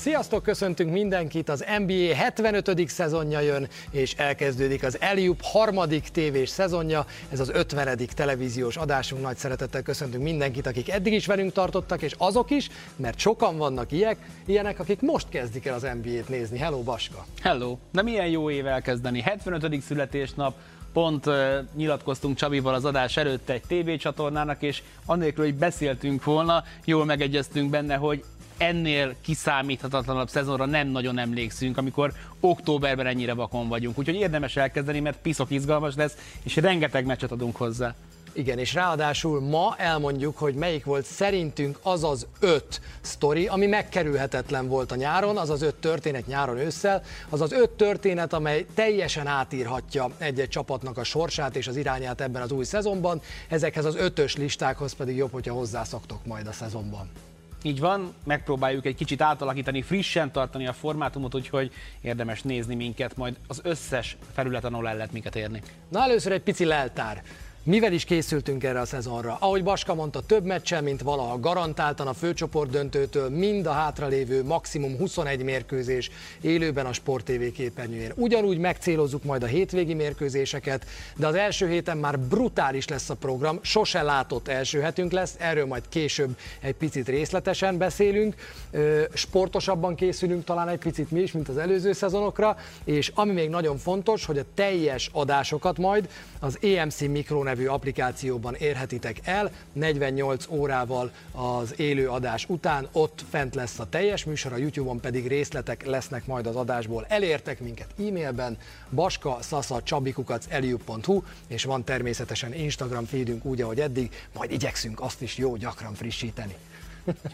Sziasztok, köszöntünk mindenkit, az NBA 75. szezonja jön, és elkezdődik az Eli Up harmadik tévés szezonja, ez az 50. televíziós adásunk, nagy szeretettel köszöntünk mindenkit, akik eddig is velünk tartottak, és azok is, mert sokan vannak ilyenek, akik most kezdik el az NBA-t nézni. Hello, Baska! Hello! De milyen jó év elkezdeni, 75. születésnap. Pont nyilatkoztunk Csabival az adás előtt egy tévécsatornának, és anélkül, hogy beszéltünk volna, jól megegyeztünk benne, hogy ennél kiszámíthatatlanabb szezonra nem nagyon emlékszünk, amikor októberben ennyire vakon vagyunk. Úgyhogy érdemes elkezdeni, mert piszok izgalmas lesz, és rengeteg meccset adunk hozzá. Igen, és ráadásul ma elmondjuk, hogy melyik volt szerintünk az az 5 sztori, ami megkerülhetetlen volt a nyáron, az az 5 történet nyáron ősszel, az az 5 történet, amely teljesen átírhatja egy-egy csapatnak a sorsát és az irányát ebben az új szezonban, ezekhez az 5-ös listákhoz pedig jobb, hogyha hozzászoktok majd a szezonban. Így van, megpróbáljuk egy kicsit átalakítani, frissen tartani a formátumot, úgyhogy érdemes nézni minket majd az összes felületen, ahol el lehet minket érni. Na, először egy pici leltár. Mivel is készültünk erre a szezonra? Ahogy Baska mondta, több meccsel, mint valaha, garantáltan a főcsoport döntőtől mind a hátralévő maximum 21 mérkőzés élőben a Sport TV képernyőjén. Ugyanúgy megcélozzuk majd a hétvégi mérkőzéseket, de az első héten már brutális lesz a program, sose látott első hetünk lesz, erről majd később egy picit részletesen beszélünk, sportosabban készülünk talán egy picit mi is, mint az előző szezonokra, és ami még nagyon fontos, hogy a teljes adásokat majd az EMC Micro nevű applikációban érhetitek el, 48 órával az élő adás után, ott fent lesz a teljes műsor, a YouTube-on pedig részletek lesznek majd az adásból. Elértek minket e-mailben, baska@eliup.hu, és van természetesen Instagram feedünk úgy, ahogy eddig, majd igyekszünk azt is jó gyakran frissíteni.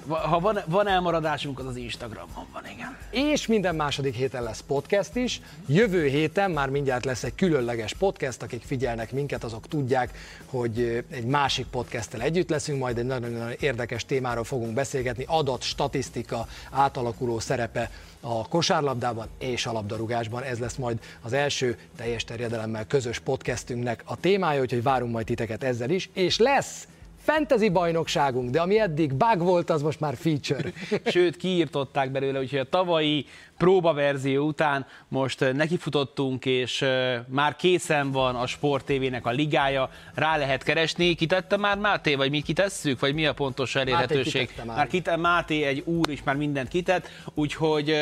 Ha van elmaradásunk, az az Instagramon van, igen. És minden második héten lesz podcast is. Jövő héten már mindjárt lesz egy különleges podcast, akik figyelnek minket, azok tudják, hogy egy másik podcasttel együtt leszünk, majd egy nagyon-nagyon érdekes témáról fogunk beszélgetni, adat, statisztika, átalakuló szerepe a kosárlabdában és a labdarúgásban. Ez lesz majd az első teljes terjedelemmel közös podcastünknek a témája, úgyhogy várunk majd titeket ezzel is, és lesz fantasy bajnokságunk, de ami eddig bug volt, az most már feature. Sőt, kiírtották belőle, úgyhogy a tavalyi próbaverzió után most nekifutottunk, és már készen van a Sport TV-nek a ligája, rá lehet keresni. Kitette már Máté, vagy mi kitesszük, vagy mi a pontos elérhetőség? Máté egy úr is már mindent kitett, úgyhogy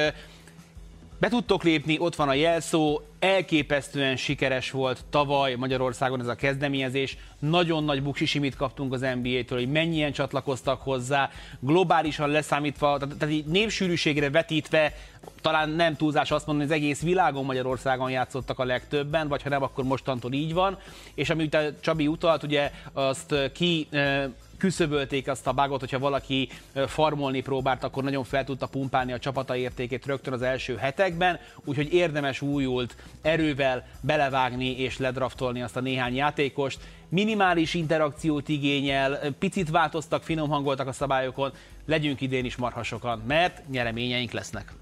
be tudtok lépni, ott van a jelszó. Elképesztően sikeres volt tavaly Magyarországon ez a kezdeményezés. Nagyon nagy buksisimit kaptunk az NBA-től, hogy mennyien csatlakoztak hozzá, globálisan leszámítva, tehát így népsűrűségre vetítve, talán nem túlzás azt mondani, hogy az egész világon Magyarországon játszottak a legtöbben, vagy ha nem, akkor mostantól így van. És amit a Csabi utalt, ugye azt küszöbölték azt a bugot, hogyha valaki farmolni próbált, akkor nagyon fel tudta pumpálni a csapata értékét rögtön az első hetekben, úgyhogy érdemes újult erővel belevágni és ledraftolni azt a néhány játékost. Minimális interakciót igényel, picit változtak, finom hangoltak a szabályokon, legyünk idén is marhasokan, mert nyereményeink lesznek.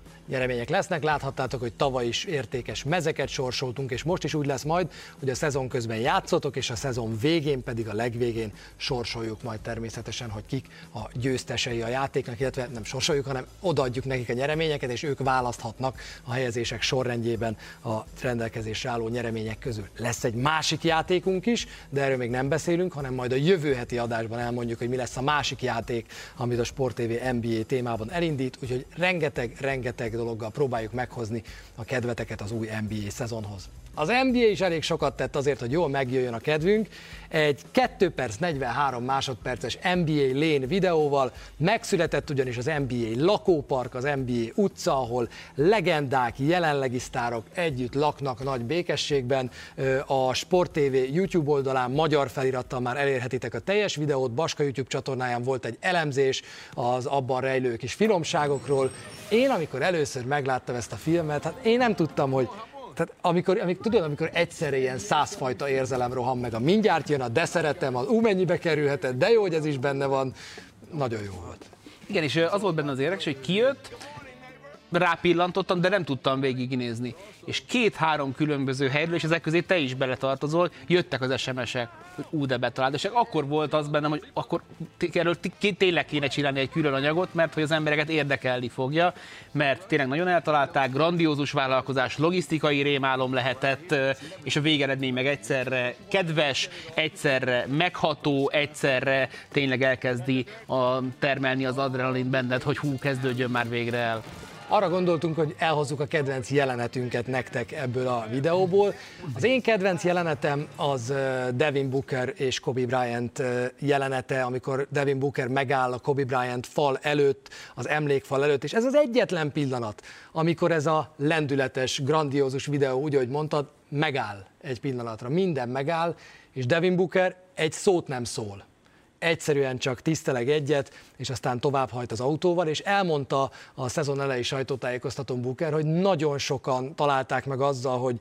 Láthattátok, hogy tavaly is értékes mezeket sorsoltunk, és most is úgy lesz majd, hogy a szezon közben játszotok, és a szezon végén pedig a legvégén sorsoljuk majd természetesen, hogy kik a győztesei a játéknak, illetve nem sorsoljuk, hanem odaadjuk nekik a nyereményeket, és ők választhatnak a helyezések sorrendjében a rendelkezésre álló nyeremények közül. Lesz egy másik játékunk is, de erről még nem beszélünk, hanem majd a jövő heti adásban elmondjuk, hogy mi lesz a másik játék, amit a Sport TV NBA témában elindít, úgyhogy rengeteg dologgal próbáljuk meghozni a kedveteket az új NBA szezonhoz. Az NBA is elég sokat tett azért, hogy jól megjöjjön a kedvünk. Egy 2 perc 43 másodperces NBA lane videóval megszületett ugyanis az NBA lakópark, az NBA utca, ahol legendák, jelenlegi sztárok együtt laknak nagy békességben. A Sport TV YouTube oldalán magyar felirattal már elérhetitek a teljes videót, Baska YouTube csatornáján volt egy elemzés az abban rejlő kis finomságokról. Én, amikor először megláttam ezt a filmet, hát én nem tudtam, hogy tehát amikor egyszerre ilyen 100 fajta érzelem rohan meg, a mindjárt jön, a de szeretem, az mennyibe kerülhetett, de jó, hogy ez is benne van, nagyon jó volt. Igen, és az volt benne az érdekes, hogy kijött, rápillantottam, de nem tudtam végignézni. És két-három különböző helyről, és ezek közé te is beletartozol, jöttek az SMS-ek, hogy ú, de betaláld. És akkor volt az bennem, hogy akkor erről tényleg kéne csinálni egy külön anyagot, mert hogy az embereket érdekelni fogja, mert tényleg nagyon eltalálták, grandiózus vállalkozás, logisztikai rémálom lehetett, és a végeredmény meg egyszerre kedves, egyszerre megható, egyszerre tényleg elkezdi termelni az adrenalin benned, hogy hú, kezdődjön már végre el. Arra gondoltunk, hogy elhozzuk a kedvenc jelenetünket nektek ebből a videóból. Az én kedvenc jelenetem az Devin Booker és Kobe Bryant jelenete, amikor Devin Booker megáll a Kobe Bryant fal előtt, az emlékfal előtt, és ez az egyetlen pillanat, amikor ez a lendületes, grandiózus videó, úgy, ahogy mondtad, megáll egy pillanatra. Minden megáll, és Devin Booker egy szót nem szól. Egyszerűen csak tiszteleg egyet, és aztán továbbhajt az autóval, és elmondta a szezon elejé sajtótájékoztatón Booker, hogy nagyon sokan találták meg azzal, hogy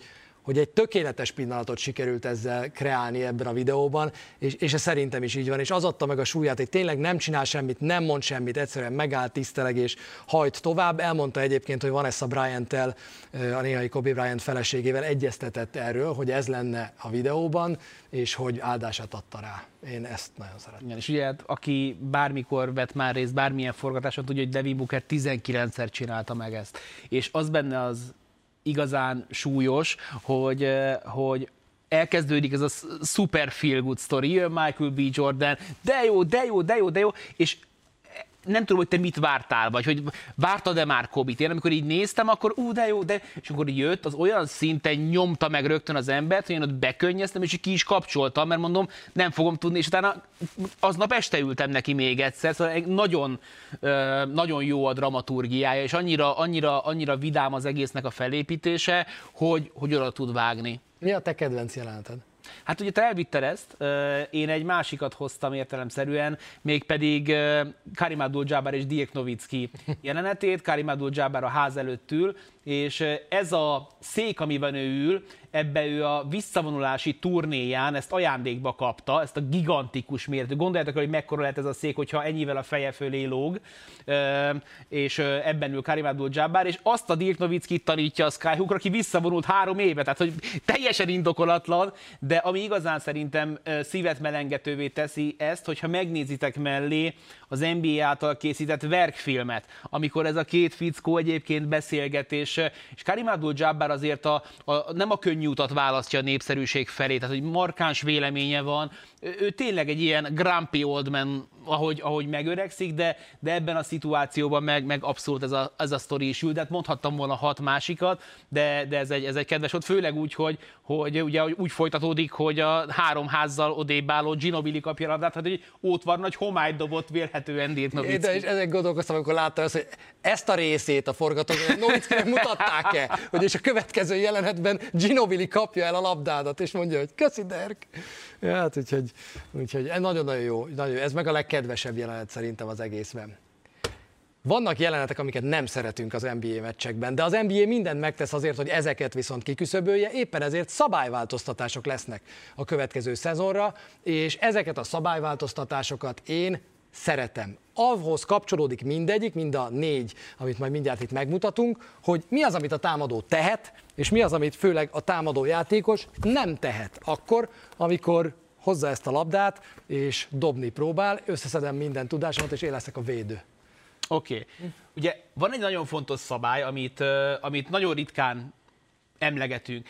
egy tökéletes pillanatot sikerült ezzel kreálni ebben a videóban, és ez szerintem is így van, és az adta meg a súlyát, hogy tényleg nem csinál semmit, nem mond semmit, egyszerűen megáll, tiszteleg és hajt tovább. Elmondta egyébként, hogy Vanessa Bryant-tel, a néhai Kobe Bryant feleségével egyeztetett erről, hogy ez lenne a videóban, és hogy áldását adta rá. Én ezt nagyon szeretem. És ugye, aki bármikor vett már részt, bármilyen forgatáson, tudja, hogy Devin Booker 19-szer csinálta meg ezt. És az benne az igazán súlyos, hogy elkezdődik ez a super feel good story, jön Michael B. Jordan, de jó, és nem tudom, hogy te mit vártál, vagy hogy vártad-e már Kobit. Én amikor így néztem, akkor de jó, és akkor jött, az olyan szinten nyomta meg rögtön az embert, hogy én ott bekönnyeztem, és ki is kapcsoltam, mert mondom, nem fogom tudni, és utána aznap este ültem neki még egyszer, szóval nagyon, nagyon jó a dramaturgiája, és annyira vidám az egésznek a felépítése, hogy oda tud vágni. Mi a te kedvenc jeleneted? Hát ugye te elvitted ezt, én egy másikat hoztam értelemszerűen, mégpedig Kareem Abdul-Jabbar és Dirk Nowitzki jelenetét. Kareem Abdul-Jabbar a ház előtt ül, és ez a szék, amiben ő ül, ebbe ő a visszavonulási turnéján ezt ajándékba kapta, ezt a gigantikus méretű. Gondoljátok, hogy mekkora lehet ez a szék, hogyha ennyivel a feje fölé lóg, és ebben ül Kareem Abdul-Jabbar, és azt a Dirk Nowitzkit tanítja a Skyhookra, aki visszavonult 3 éve, tehát hogy teljesen indokolatlan, de ami igazán szerintem szívet melengetővé teszi ezt, hogyha megnézitek mellé az NBA által készített verkfilmet, amikor ez a két fickó egyébként beszélget, és Kareem Abdul-Jabbar azért nem a könnyű utat választja a népszerűség felé, tehát hogy markáns véleménye van, ő tényleg egy ilyen grumpy old man, ahogy megöregszik, de ebben a szituációban meg abszolút ez a sztori is ül, de hát mondhattam volna 6 másikat, de ez egy kedves volt, főleg úgy, hogy ugye úgy folytatódik, hogy a 3 házzal odébb álló Ginóbili kapja labdát, hát egy ótvar nagy homályt dobott vélhetően Dirk Nowitzki. És ezek gondolkoztam, amikor láttam ezt, hogy ezt a részét a forgatókönyvnek Nowitzkinek mutatták-e, hogy és a következő jelenetben Ginóbili kapja el a labdádat, és mondja, hogy köszi, Dirk. Ja, hát úgyhogy nagyon-nagyon jó, nagyon jó, ez meg a legkedvesebb jelenet szerintem az egészben. Vannak jelenetek, amiket nem szeretünk az NBA meccsekben, de az NBA mindent megtesz azért, hogy ezeket viszont kiküszöbölje, éppen ezért szabályváltoztatások lesznek a következő szezonra, és ezeket a szabályváltoztatásokat én szeretem. Ahhoz kapcsolódik mindegyik, mind a 4, amit majd mindjárt itt megmutatunk, hogy mi az, amit a támadó tehet, és mi az, amit főleg a támadó játékos nem tehet akkor, amikor hozza ezt a labdát, és dobni próbál, összeszedem minden tudásomat, és én leszek a védő. Oké. Okay. Ugye van egy nagyon fontos szabály, amit nagyon ritkán emlegetünk.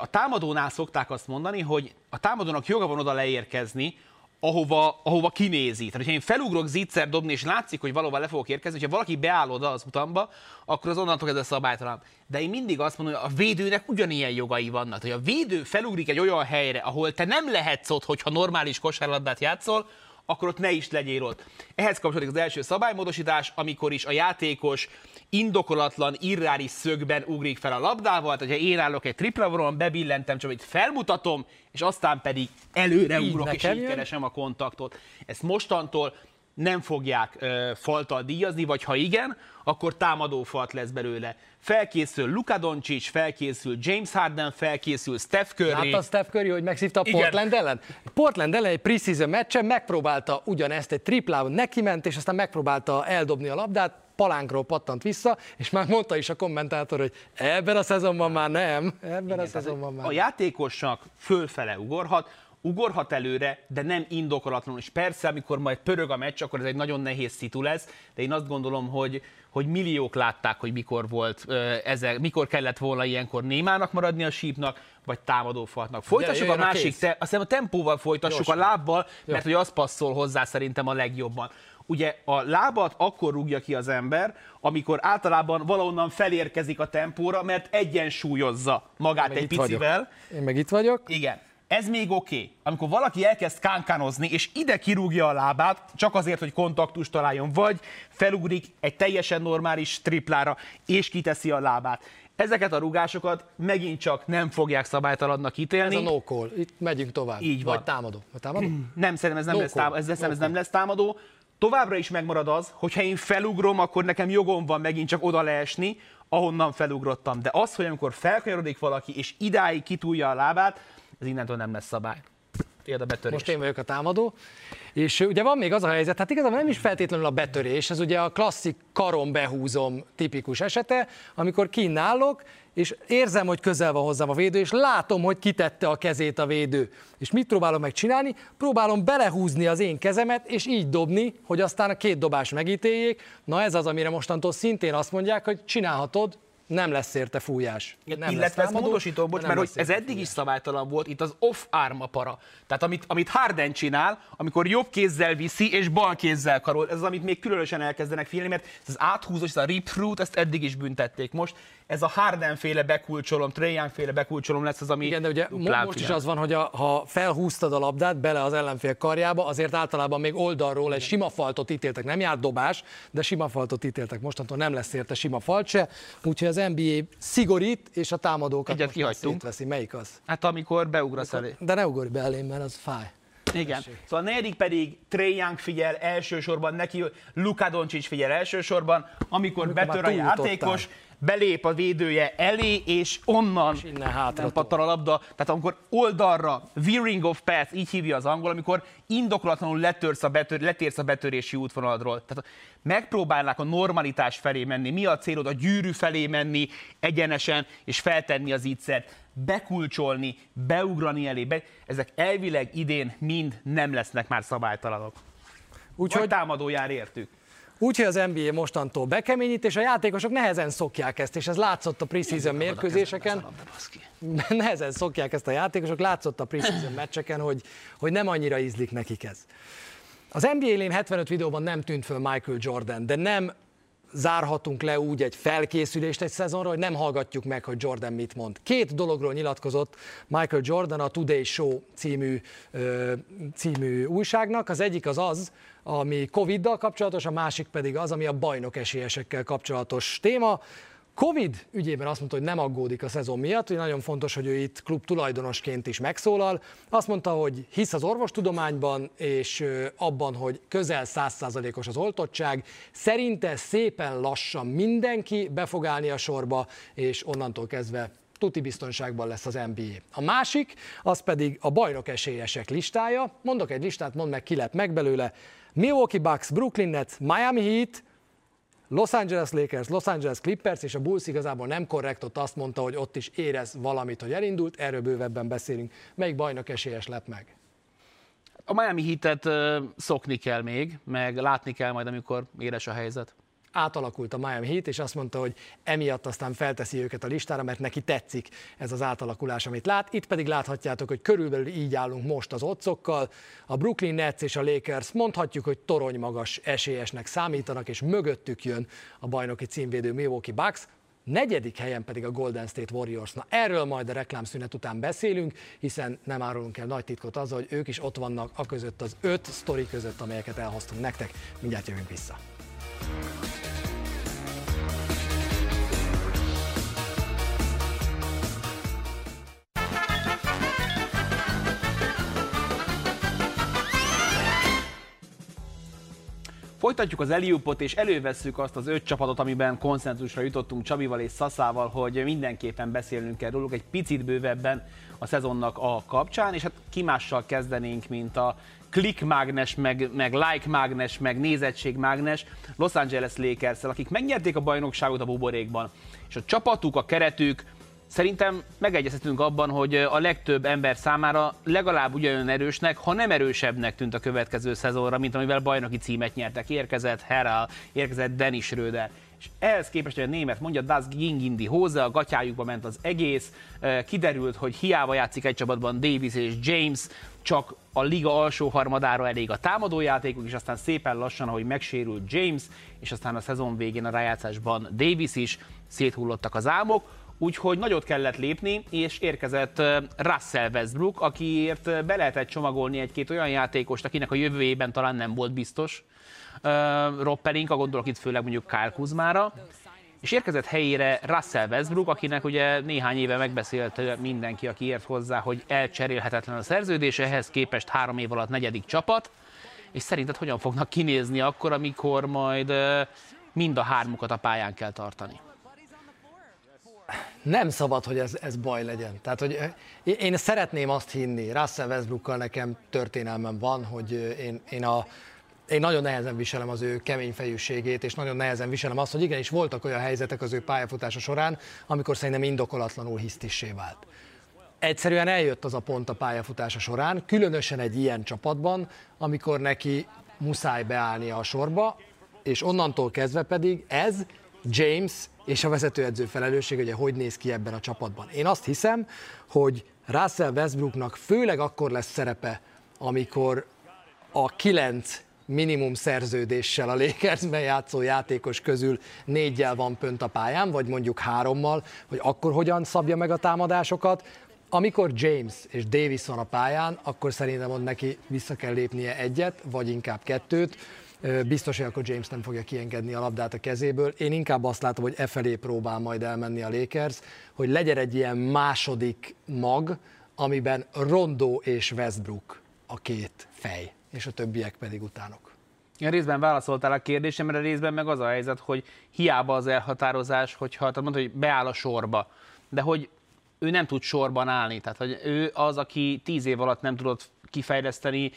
A támadónál szokták azt mondani, hogy a támadónak joga van oda leérkezni, ahova kinézi. Tehát, ha én felugrok zicser dobni, és látszik, hogy valóban le fogok érkezni, hogyha valaki beáll oda az utamba, akkor az onnantól kezdve szabálytalan. De én mindig azt mondom, hogy a védőnek ugyanilyen jogai vannak. Hogy a védő felugrik egy olyan helyre, ahol te nem lehetsz ott, hogyha normális kosárlabdát játszol, akkor ott ne is legyél ott. Ehhez kapcsolódik az első szabálymódosítás, amikor is a játékos indokolatlan, irreális szögben ugrik fel a labdával, tehát ha én állok egy triplavon, bebillentem, csak itt felmutatom, és aztán pedig előreugrok, és így keresem a kontaktot. Ezt mostantól nem fogják faltal díjazni, vagy ha igen, akkor támadó falt lesz belőle. Felkészül Luka Doncic, felkészül James Harden, felkészül Steph Curry. Látta Steph Curry, hogy megszívta a Portland ellen? Portland ellen egy preseason meccsen megpróbálta ugyanezt egy triplában, neki ment, és aztán megpróbálta eldobni a labdát, palánkról pattant vissza, és már mondta is a kommentátor, hogy ebben a szezonban már nem, ebben a szezonban már nem. A játékosnak fölfele ugorhat előre, de nem indokolatlanul. És persze, amikor majd pörög a meccs, akkor ez egy nagyon nehéz szitu lesz, de én azt gondolom, hogy milliók látták, hogy mikor volt mikor kellett volna ilyenkor némának maradni a sípnak, vagy támadófalnak. Folytassuk a másik, aztán a tempóval folytassuk, a lábbal, mert hogy az passzol hozzá szerintem a legjobban. Ugye a lábat akkor rúgja ki az ember, amikor általában valahonnan felérkezik a tempóra, mert egyensúlyozza magát egy picivel. Én meg itt vagyok. Igen. Ez még oké. Amikor valaki elkezd kánkánozni, és ide kirúgja a lábát, csak azért, hogy kontaktust találjon, vagy felugrik egy teljesen normális triplára, és kiteszi a lábát. Ezeket a rúgásokat megint csak nem fogják szabálytalannak ítélni. Ez a no-call. Itt megyünk tovább. Így van. Vagy támadó. Nem, szerintem ez nem lesz támadó. Ez nem lesz támadó. Továbbra is megmarad az, hogyha én felugrom, akkor nekem jogom van megint csak oda leesni, ahonnan felugrottam. De az, hogy amikor felkanyarodik valaki, és idáig kitúlja a lábát, ez innentől nem lesz szabály. Tied a betörés. Most én vagyok a támadó. És ugye van még az a helyzet, hát igazából nem is feltétlenül a betörés, ez ugye a klasszik karon behúzom tipikus esete, amikor kínállok, és érzem, hogy közel van hozzám a védő, és látom, hogy kitette a kezét a védő. És mit próbálom megcsinálni? Próbálom belehúzni az én kezemet, és így dobni, hogy aztán a két dobás megítéljék. Na ez az, amire mostantól szintén azt mondják, hogy csinálhatod, nem lesz érte fújás. Illetve ezt módosítom, bocs, mert hogy ez eddig is szabálytalan volt, itt az off-arm a para. Tehát amit Harden csinál, amikor jobb kézzel viszi és bal kézzel karol, ez az, amit még különösen elkezdenek félni, mert ez az áthúzós, ez a rip-through, ezt eddig is büntették most. Ez a Harden-féle bekulcsolom, Trae Young-féle bekulcsolom lesz az, ami... Igen, de ugye most is az van, hogy ha felhúztad a labdát bele az ellenfél karjába, azért általában még oldalról egy sima faltot ítéltek, nem járt dobás, de sima faltot ítéltek, mostantól nem lesz érte sima falt se, úgyhogy az NBA szigorít, és a támadókat egyet kihagytunk. Szétveszi. Melyik az? Hát amikor beugrasz elé. De ne ugorj be elém, mert az fáj. Igen. Szóval a negyedik pedig Trae Young figyel elsősorban, neki Luka Doncic figyel elsősorban, amikor betör a játékos, belép a védője elé, és onnan nem pattan a labda. Tehát amikor oldalra, veering of pass, így hívja az angol, amikor indokolatlanul letérsz a betörési útvonaladról. Tehát megpróbálnák a normalitás felé menni, mi a célod, a gyűrű felé menni egyenesen, és feltenni az ígyszert, bekulcsolni, beugrani elé. Ezek elvileg idén mind nem lesznek már szabálytalanok. Úgyhogy támadójára értük. Úgyhogy az NBA mostantól bekeményít, és a játékosok nehezen szokják ezt, és ez látszott a preseason mérkőzéseken. Nehezen szokják ezt a játékosok, látszott a preseason meccseken, hogy nem annyira ízlik nekik ez. Az NBA-lén 75 videóban nem tűnt föl Michael Jordan, de nem zárhatunk le úgy egy felkészülést egy szezonra, hogy nem hallgatjuk meg, hogy Jordan mit mond. Két dologról nyilatkozott Michael Jordan a Today Show című újságnak. Az egyik az az, ami Covid-dal kapcsolatos, a másik pedig az, ami a bajnok esélyesekkel kapcsolatos téma. Covid ügyében azt mondta, hogy nem aggódik a szezon miatt, hogy nagyon fontos, hogy ő itt klub tulajdonosként is megszólal. Azt mondta, hogy hisz az orvostudományban, és abban, hogy közel 100%-os az oltottság. Szerinte szépen lassan mindenki be fog állni a sorba, és onnantól kezdve tuti biztonságban lesz az NBA. A másik, az pedig a bajnok esélyesek listája. Mondok egy listát, mondd meg, ki lett meg belőle. Milwaukee Bucks, Brooklyn Nets, Miami Heat, Los Angeles Lakers, Los Angeles Clippers, és a Bulls igazából nem korrekt, ott azt mondta, hogy ott is érez valamit, hogy elindult, erről bővebben beszélünk. Melyik bajnok esélyes lett meg? A Miami Heatet szokni kell még, meg látni kell majd, amikor éles a helyzet. Átalakult a Miami Heat, és azt mondta, hogy emiatt aztán felteszi őket a listára, mert neki tetszik ez az átalakulás, amit lát. Itt pedig láthatjátok, hogy körülbelül így állunk most az oddszokkal. A Brooklyn Nets és a Lakers mondhatjuk, hogy toronymagas esélyesnek számítanak, és mögöttük jön a bajnoki címvédő Milwaukee Bucks. Negyedik helyen pedig a Golden State Warriors. Na, erről majd a reklámszünet után beszélünk, hiszen nem árulunk el nagy titkot azzal, hogy ők is ott vannak a között, az 5 sztori között, amelyeket elhoztunk nektek. Mindjárt jövünk vissza. Folytatjuk az Eliupot, és elővesszük azt az 5 csapatot, amiben konszenzusra jutottunk Csabival és Szaszával, hogy mindenképpen beszélnünk kell róluk egy picit bővebben a szezonnak a kapcsán, és hát ki mással kezdenénk, mint a klikmágnes, meg like-mágnes, meg nézettségmágnes Los Angeles Lakers-szel, akik megnyerték a bajnokságot a buborékban. És a csapatuk, a keretük, szerintem megegyezhetünk abban, hogy a legtöbb ember számára legalább ugyanolyan erősnek, ha nem erősebbnek tűnt a következő szezonra, mint amivel bajnoki címet nyertek. Érkezett Harrell, érkezett Dennis Schröder. És ehhez képest, hogy a német mondja, das ging in die Hose, a gatyájukba ment az egész, kiderült, hogy hiába játszik egy csapatban Davis és James, csak a liga alsó harmadára elég a támadójátékuk, és aztán szépen lassan, ahogy megsérült James, és aztán a szezon végén a rájátszásban Davis is, széthullottak az álmok, úgyhogy nagyot kellett lépni, és érkezett Russell Westbrook, akiért be lehetett csomagolni egy-két olyan játékost, akinek a jövőjében talán nem volt biztos roppelink, gondolok itt főleg mondjuk Kyle Kuzmára, és érkezett helyére Russell Westbrook, akinek ugye néhány éve megbeszélt mindenki, aki ért hozzá, hogy elcserélhetetlen a szerződés, ehhez képest 3 év alatt 4. csapat, és szerinted hogyan fognak kinézni akkor, amikor majd mind a 3-ukat a pályán kell tartani? Nem szabad, hogy ez baj legyen. Tehát, hogy én szeretném azt hinni, Russell Westbrookkal nekem történelmem van, hogy én nagyon nehezen viselem az ő kemény fejűségét, és nagyon nehezen viselem azt, hogy igenis voltak olyan helyzetek az ő pályafutása során, amikor szerintem indokolatlanul hisztissé vált. Egyszerűen eljött az a pont a pályafutása során, különösen egy ilyen csapatban, amikor neki muszáj beállnia a sorba, és onnantól kezdve pedig ez James és a vezetőedző felelősség, ugye hogy néz ki ebben a csapatban. Én azt hiszem, hogy Russell Westbrooknak főleg akkor lesz szerepe, amikor a 9 minimum szerződéssel a Lakersben játszó játékos közül 4-jel van pönt a pályán, vagy mondjuk 3-mal, hogy akkor hogyan szabja meg a támadásokat. Amikor James és Davis van a pályán, akkor szerintem ott neki vissza kell lépnie 1-et, vagy inkább 2-t. Biztos, hogy akkor James nem fogja kiengedni a labdát a kezéből. Én inkább azt látom, hogy e felé próbál majd elmenni a Lakers, hogy legyen egy ilyen második mag, amiben Rondo és Westbrook a 2 fej, és a többiek pedig utánok. Én részben válaszoltál a kérdésemre, részben meg az a helyzet, hogy hiába az elhatározás, hogyha te mondod, hogy beáll a sorba, de hogy ő nem tud sorban állni, tehát hogy ő az, aki 10 év alatt nem tudott kifejleszteni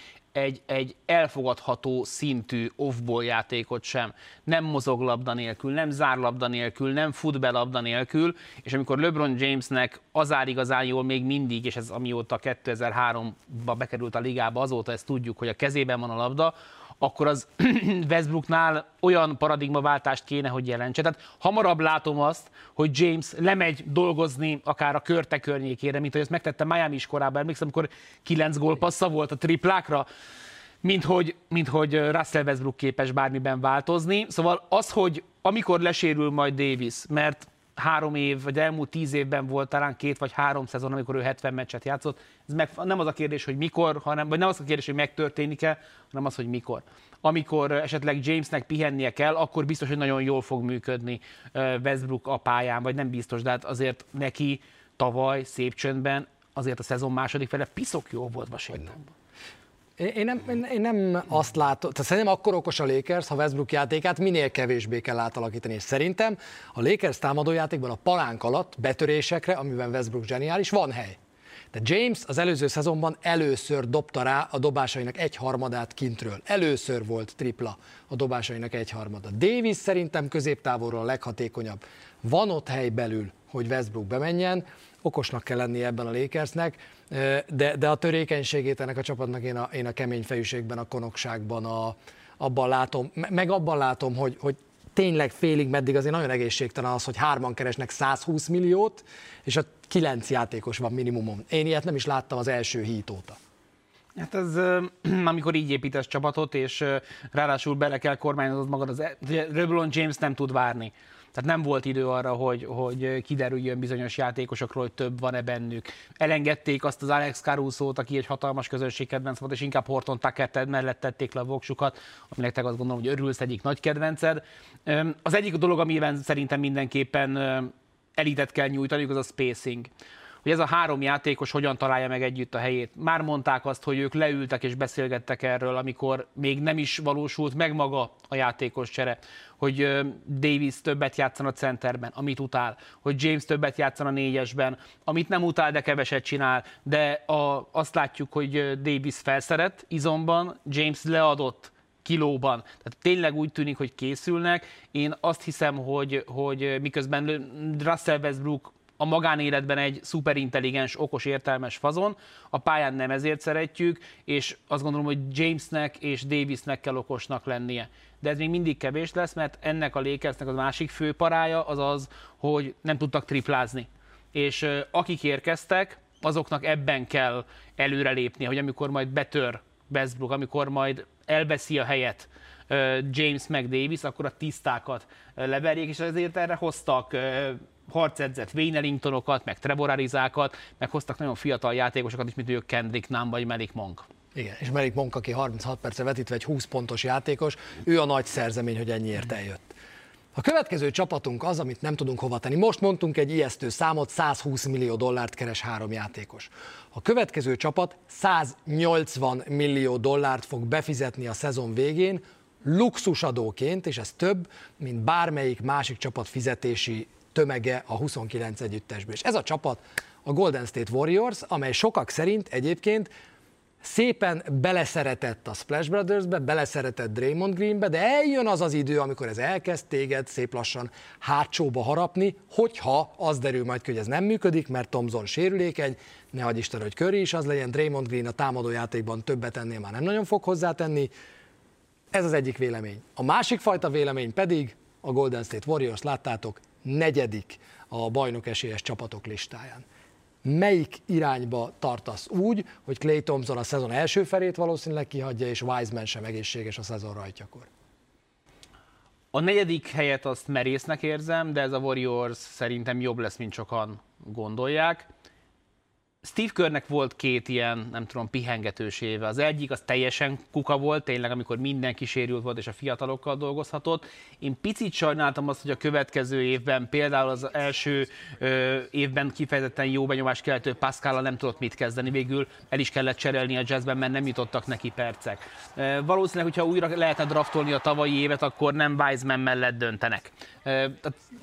egy elfogadható szintű off-ball játékot sem. Nem mozog labda nélkül, nem zár labda nélkül, nem fut be labda nélkül, és amikor LeBron Jamesnek az áll igazán jól még mindig, és ez amióta 2003-ba bekerült a ligába, azóta ezt tudjuk, hogy a kezében van a labda, akkor az Westbrooknál olyan paradigmaváltást kéne, hogy jelentse. Tehát hamarabb látom azt, hogy James lemegy dolgozni akár a körte környékére, mint hogy ezt megtette Miami is korában, emlékszem, amikor 9 gólpassza volt a triplákra, mint hogy Russell Westbrook képes bármiben változni. Szóval az, hogy amikor lesérül majd Davis, mert 3 év, vagy elmúlt 10 évben volt talán 2 vagy 3 szezon, amikor ő 70 meccset játszott. Ez meg nem az a kérdés, hogy mikor, hanem, vagy nem az a kérdés, hogy megtörténik-e, hanem az, hogy mikor. Amikor esetleg Jamesnek pihennie kell, akkor biztos, hogy nagyon jól fog működni Westbrook a pályán, vagy nem biztos, de hát azért neki tavaly szép csöndben azért a szezon második fele piszok jó volt Washingtonban. Én nem azt látom, tehát szerintem akkor okos a Lakers, ha Westbrook játékát minél kevésbé kell átalakítani, és szerintem a Lakers támadójátékban a palánk alatt betörésekre, amiben Westbrook zseniális, van hely. De James az előző szezonban először dobta rá a dobásainak 1/3-át kintről. Először volt tripla a dobásainak 1/3-a. Davis szerintem középtávolról a leghatékonyabb. Van ott hely belül, hogy Westbrook bemenjen, okosnak kell lenni ebben a Lakersnek, de a törékenységét ennek a csapatnak én a kemény fejűségben, a konokságban, abban látom, meg abban látom, hogy tényleg félig meddig azért nagyon egészségtelen az, hogy 3-an keresnek 120 milliót, és a 9 játékos van minimumon. Én ilyet nem is láttam az első Heat óta. Hát ez, amikor így építesz csapatot, és ráadásul bele kell kormányoznod magad, LeBron James nem tud várni. Tehát nem volt idő arra, hogy kiderüljön bizonyos játékosokról, hogy több van-e bennük. Elengedték azt az Alex Caruso-t, aki egy hatalmas közönség kedvenc volt, és inkább Horton Tucker mellett tették le a voksukat, aminek te azt gondolom, hogy örülsz, egyik nagy kedvenced. Az egyik dolog, amiben szerintem mindenképpen elitet kell nyújtani, az a spacing. hogy ez a három játékos hogyan találja meg együtt a helyét. Már mondták azt, hogy ők leültek és beszélgettek erről, amikor még nem is valósult meg maga a játékos csere, hogy Davis többet játszan a centerben, amit utál, hogy James többet játszan a négyesben, amit nem utál, de keveset csinál, de azt látjuk, hogy Davis felszerett izomban, James leadott kilóban. Tehát tényleg úgy tűnik, hogy készülnek. Én azt hiszem, hogy miközben Russell Westbrook a magánéletben egy szuperintelligens, okos, értelmes fazon, a pályán nem ezért szeretjük, és azt gondolom, hogy Jamesnek és Davisnek kell okosnak lennie. De ez még mindig kevés lesz, mert ennek a Lakersnek a másik fő parája az az, hogy nem tudtak triplázni. És akik érkeztek, azoknak ebben kell előrelépnie, hogy amikor majd betör Westbrook, amikor majd elveszi a helyet James meg Davis, akkor a tisztákat leverjék, és ezért erre hoztak harcedzett Wayne Ellingtonokat, meg Trevor Arizákat, meg hoztak nagyon fiatal játékosokat is, mint ők Kendrick Nunn vagy Melik Monk. Igen, és Melik Monk, aki 36 percre vetítve egy 20 pontos játékos, ő a nagy szerzemény, hogy ennyiért eljött. A következő csapatunk az, amit nem tudunk hova tenni. Most mondtunk egy ijesztő számot, 120 millió dollárt keres három játékos. A következő csapat 180 millió dollárt fog befizetni a szezon végén, luxusadóként, és ez több, mint bármelyik másik csapat fizetési tömege a 29 együttesből. És ez a csapat a Golden State Warriors, amely sokak szerint egyébként szépen beleszeretett a Splash Brothersbe, beleszeretett Draymond Greenbe, de eljön az az idő, amikor ez elkezd téged szép lassan hátsóba harapni, hogyha az derül majd ki, hogy ez nem működik, mert Thompson sérülékeny, ne hagyj Isten, hogy Curry is az legyen, Draymond Green a támadójátékban többet ennél már nem nagyon fog hozzátenni. Ez az egyik vélemény. A másik fajta vélemény pedig a Golden State Warriors, láttátok, negyedik a bajnok esélyes csapatok listáján. Melyik irányba tartasz úgy, hogy Klay Thompson a szezon első felét valószínűleg kihagyja, és Wiseman sem egészséges a szezon rajtjakor? A negyedik helyet azt merésznek érzem, de ez a Warriors szerintem jobb lesz, mint sokan gondolják. Steve Kerrnek volt két ilyen, nem tudom, pihengetős éve. Az egyik, az teljesen kuka volt, tényleg, amikor mindenki sérült volt, és a fiatalokkal dolgozhatott. Én picit sajnáltam azt, hogy a következő évben, például az első évben kifejezetten jó benyomást keltő Pascallal nem tudott mit kezdeni. Végül el is kellett cserélni a Jazzben, mert nem jutottak neki percek. Valószínűleg, hogyha újra lehetne draftolni a tavalyi évet, akkor nem Wiseman mellett döntenek.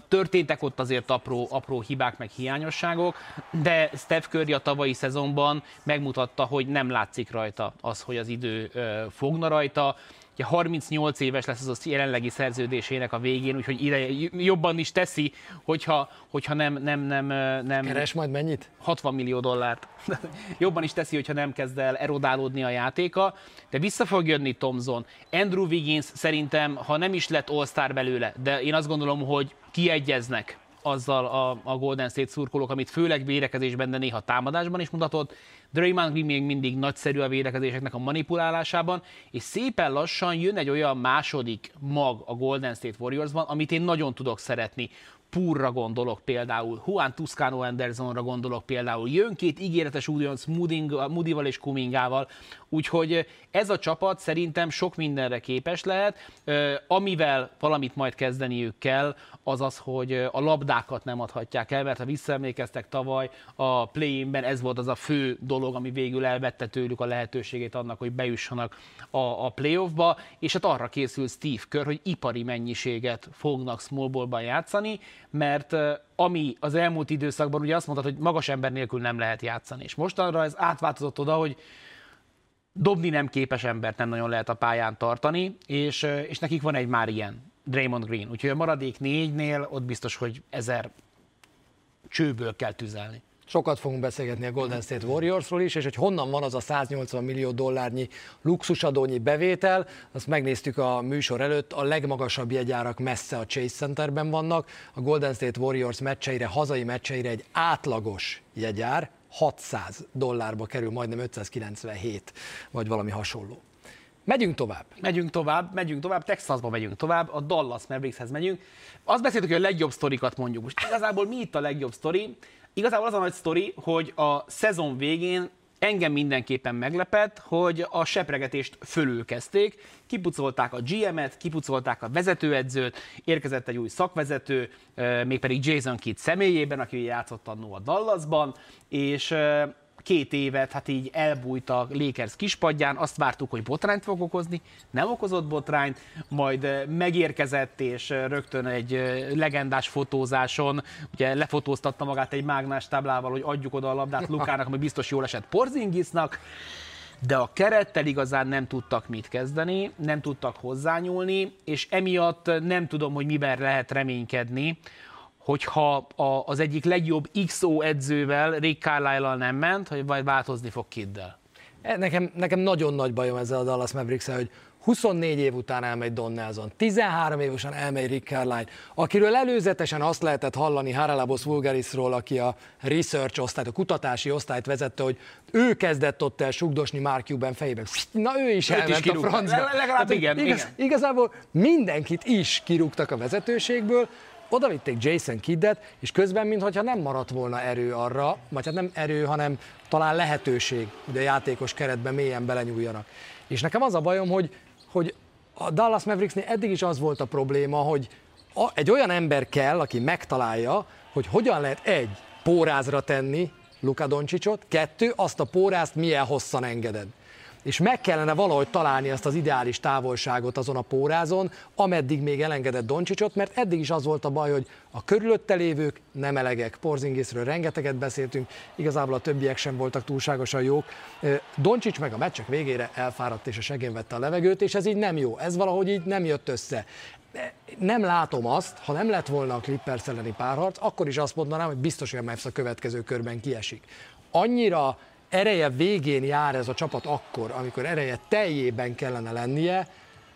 Történtek ott azért apró hibák, meg hiányosságok, de Steph Curry a tavalyi szezonban megmutatta, hogy nem látszik rajta az, hogy az idő fogna rajta. Ugye 38 éves lesz az a jelenlegi szerződésének a végén, úgyhogy ide jobban is teszi, hogyha nem... Keres majd mennyit? 60 millió dollárt. Jobban is teszi, hogyha nem kezd el erodálódni a játéka, de vissza fog jönni Thompson. Andrew Wiggins szerintem, ha nem is lett all-star belőle, de én azt gondolom, hogy kiegyeznek azzal a Golden State szurkolók, amit főleg védekezésben, de néha támadásban is mutatott. Draymond Green még mindig nagyszerű a védekezéseknek a manipulálásában, és szépen lassan jön egy olyan második mag a Golden State Warriorsban, amit én nagyon tudok szeretni. Púrra gondolok például, Juan Toscano Andersonra gondolok például, jön két ígéretes újonc Moodyval és Cummingával, úgyhogy ez a csapat szerintem sok mindenre képes lehet, amivel valamit majd kezdeniük kell, az az, hogy a labdákat nem adhatják el, mert ha visszaemlékeztek tavaly a play-inben, ez volt az a fő dolog, ami végül elvette tőlük a lehetőségét annak, hogy bejussanak a playoffba, és hát arra készül Steve Kerr, hogy ipari mennyiséget fognak small ballban játszani, mert ami az elmúlt időszakban ugye azt mondtad, hogy magas ember nélkül nem lehet játszani, és mostanra ez átváltozott oda, hogy dobni nem képes embert nem nagyon lehet a pályán tartani, és nekik van egy már ilyen, Draymond Green, úgyhogy a maradék négynél ott biztos, hogy 1000 csőből kell tüzelni. Sokat fogunk beszélgetni a Golden State Warriorsról is, és hogy honnan van az a 180 millió dollárnyi luxusadónyi bevétel, azt megnéztük a műsor előtt, a legmagasabb jegyárak messze a Chase Centerben vannak, a Golden State Warriors meccseire, hazai meccseire egy átlagos jegyár 600 dollárba kerül, majdnem 597, vagy valami hasonló. Megyünk tovább. Megyünk tovább, Texasba megyünk tovább, a Dallas Maverickshez megyünk. Azt beszéltük, hogy a legjobb sztorikat mondjuk. Most igazából mi itt a legjobb sztori? Igazából az a nagy sztori, hogy a szezon végén Engem mindenképpen meglepett, hogy a sepregetést fölülkezdték, kipucolták a GM-et, kipucolták a vezetőedzőt, érkezett egy új szakvezető, mégpedig Jason Kidd személyében, aki játszott annó a Dallasban, és 2 évet hát így elbújt a Lakers kispadján, azt vártuk, hogy botrányt fog okozni, nem okozott botrányt, majd megérkezett, és rögtön egy legendás fotózáson, ugye lefotóztatta magát egy mágnás táblával, hogy adjuk oda a labdát Lukának, ami biztos jól esett Porzingisnak, de a kerettel igazán nem tudtak mit kezdeni, nem tudtak hozzányúlni, és emiatt nem tudom, hogy miben lehet reménykedni, hogyha az egyik legjobb XO edzővel, Rick Carlisle-al nem ment, hogy majd változni fog Kiddel. Nekem nagyon nagy bajom ezzel a Dallas Mavericks-el, hogy 24 év után elmegy Don Nelson, 13 évesen elmegy Rick Carlisle, akiről előzetesen azt lehetett hallani Haralabos Vulgarisról, aki a research osztályt, a kutatási osztályt vezette, hogy ő kezdett ott el sugdosni Mark Cuban fejében. Na ő is elment a francba. Legalább igen, igazából mindenkit is kirúgtak a vezetőségből, oda vitték Jason Kiddet, és közben mintha nem maradt volna erő arra, vagy hát nem erő, hanem talán lehetőség, hogy a játékos keretben mélyen belenyúljanak. És nekem az a bajom, hogy a Dallas Mavericksnél eddig is az volt a probléma, hogy egy olyan ember kell, aki megtalálja, hogy hogyan lehet egy, pórázra tenni Luka Doncsicsot, 2, azt a pórázt milyen hosszan engeded. És meg kellene valahogy találni ezt az ideális távolságot azon a pórázon, ameddig még elengedett Doncsicsot, mert eddig is az volt a baj, hogy a körülötte lévők nem elegek. Porzingisről rengeteget beszéltünk, igazából a többiek sem voltak túlságosan jók. Doncsics meg a meccsek végére elfáradt és a segén vette a levegőt, és ez így nem jó, ez valahogy így nem jött össze. Nem látom azt, ha nem lett volna a Clippers elleni párharc, akkor is azt mondanám, hogy biztos, hogy a Mavs a következő körben kiesik. Annyira ereje végén jár ez a csapat akkor, amikor ereje teljében kellene lennie,